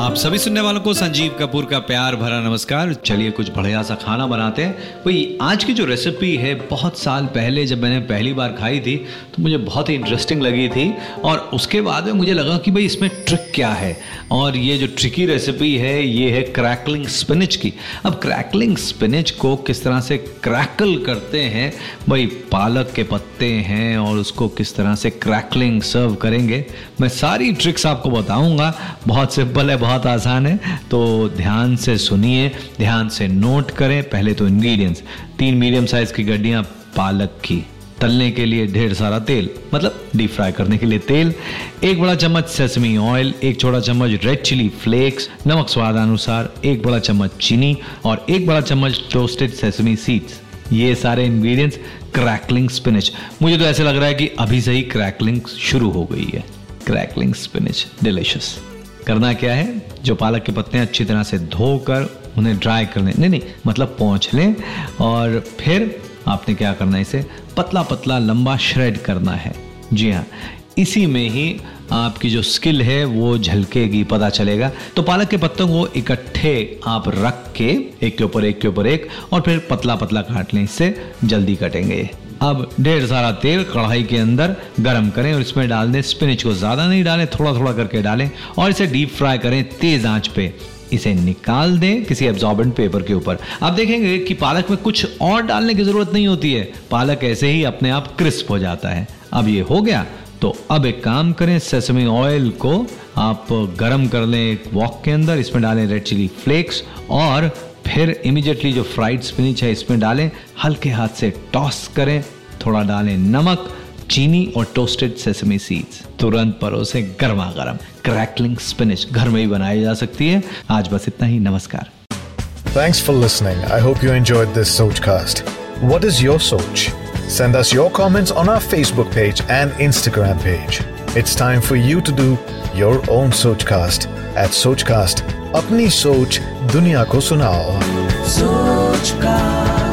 आप सभी सुनने वालों को संजीव कपूर का प्यार भरा नमस्कार। चलिए कुछ बढ़िया सा खाना बनाते हैं। भाई आज की जो रेसिपी है, बहुत साल पहले जब मैंने पहली बार खाई थी तो मुझे बहुत ही इंटरेस्टिंग लगी थी, और उसके बाद में मुझे लगा कि भाई इसमें ट्रिक क्या है। और ये जो ट्रिकी रेसिपी है ये है क्रैकलिंग स्पिनच की। अब क्रैकलिंग स्पिनच को किस तरह से क्रैकल करते हैं, भाई पालक के पत्ते हैं और उसको किस तरह से क्रैकलिंग सर्व करेंगे, मैं सारी ट्रिक्स आपको बताऊँगा। बहुत सिंपल है, बहुत आसान है, तो ध्यान से सुनिए, ध्यान से नोट करें। पहले तो इंग्रेडिएंट्स, 3 मीडियम साइज की गड्डियां पालक की, तलने के लिए ढेर सारा तेल, मतलब डीप फ्राई करने के लिए तेल, 1 बड़ा चम्मच सेसमी ऑयल, 1 छोटा चम्मच रेड चिली फ्लेक्स, नमक स्वाद अनुसार, 1 बड़ा चम्मच चीनी और 1 बड़ा चम्मच टोस्टेड सेसमी सीड्स। ये सारे इंग्रेडिएंट्स क्रैकलिंग स्पिनच। मुझे तो ऐसे लग रहा है कि अभी से ही क्रैकलिंग शुरू हो गई है। Crackling spinach delicious. करना क्या है, जो पालक के पत्ते अच्छी तरह से धोकर उन्हें ड्राई कर लें, नहीं मतलब पोंछ लें, और फिर आपने क्या करना है, इसे पतला पतला लंबा श्रेड करना है। जी हाँ, इसी में ही आपकी जो स्किल है वो झलकेगी, पता चलेगा। तो पालक के पत्तों को इकट्ठे आप रख के एक के ऊपर एक के ऊपर एक, और फिर पतला पतला काट लें, इससे जल्दी कटेंगे। अब ढेर सारा तेल कढ़ाई के अंदर गरम करें और इसमें डाल दें स्पिनच को। ज़्यादा नहीं डालें, थोड़ा थोड़ा करके डालें, और इसे डीप फ्राई करें तेज़ आंच पे। इसे निकाल दें किसी एब्जॉर्बेंट पेपर के ऊपर। आप देखेंगे कि पालक में कुछ और डालने की ज़रूरत नहीं होती है, पालक ऐसे ही अपने आप क्रिस्प हो जाता है। अब ये हो गया, तो अब एक काम करें, सेसमी ऑयल को आप गरम कर लें एक वॉक के अंदर, इसमें डालें रेड चिली फ्लेक्स, और फिर इमीडिएटली जो फ्राइड स्पिनच है इसमें डालें, हल्के हाथ से टॉस करें, थोड़ा डालें नमक, चीनी और टोस्टेड सेसमी सीड्स। तुरंत परोसें गर्मा गर्म क्रैकलिंग स्पिनच। घर में ही बनाई जा सकती है। आज बस इतना ही, नमस्कार। Thanks for listening. I hope you enjoyed this Sochcast. What is your सोच? Send us your comments on our Facebook page and Instagram page. It's time for you to do your own SojCast at SojCast. Apni soch duniya ko sunao. SojCast.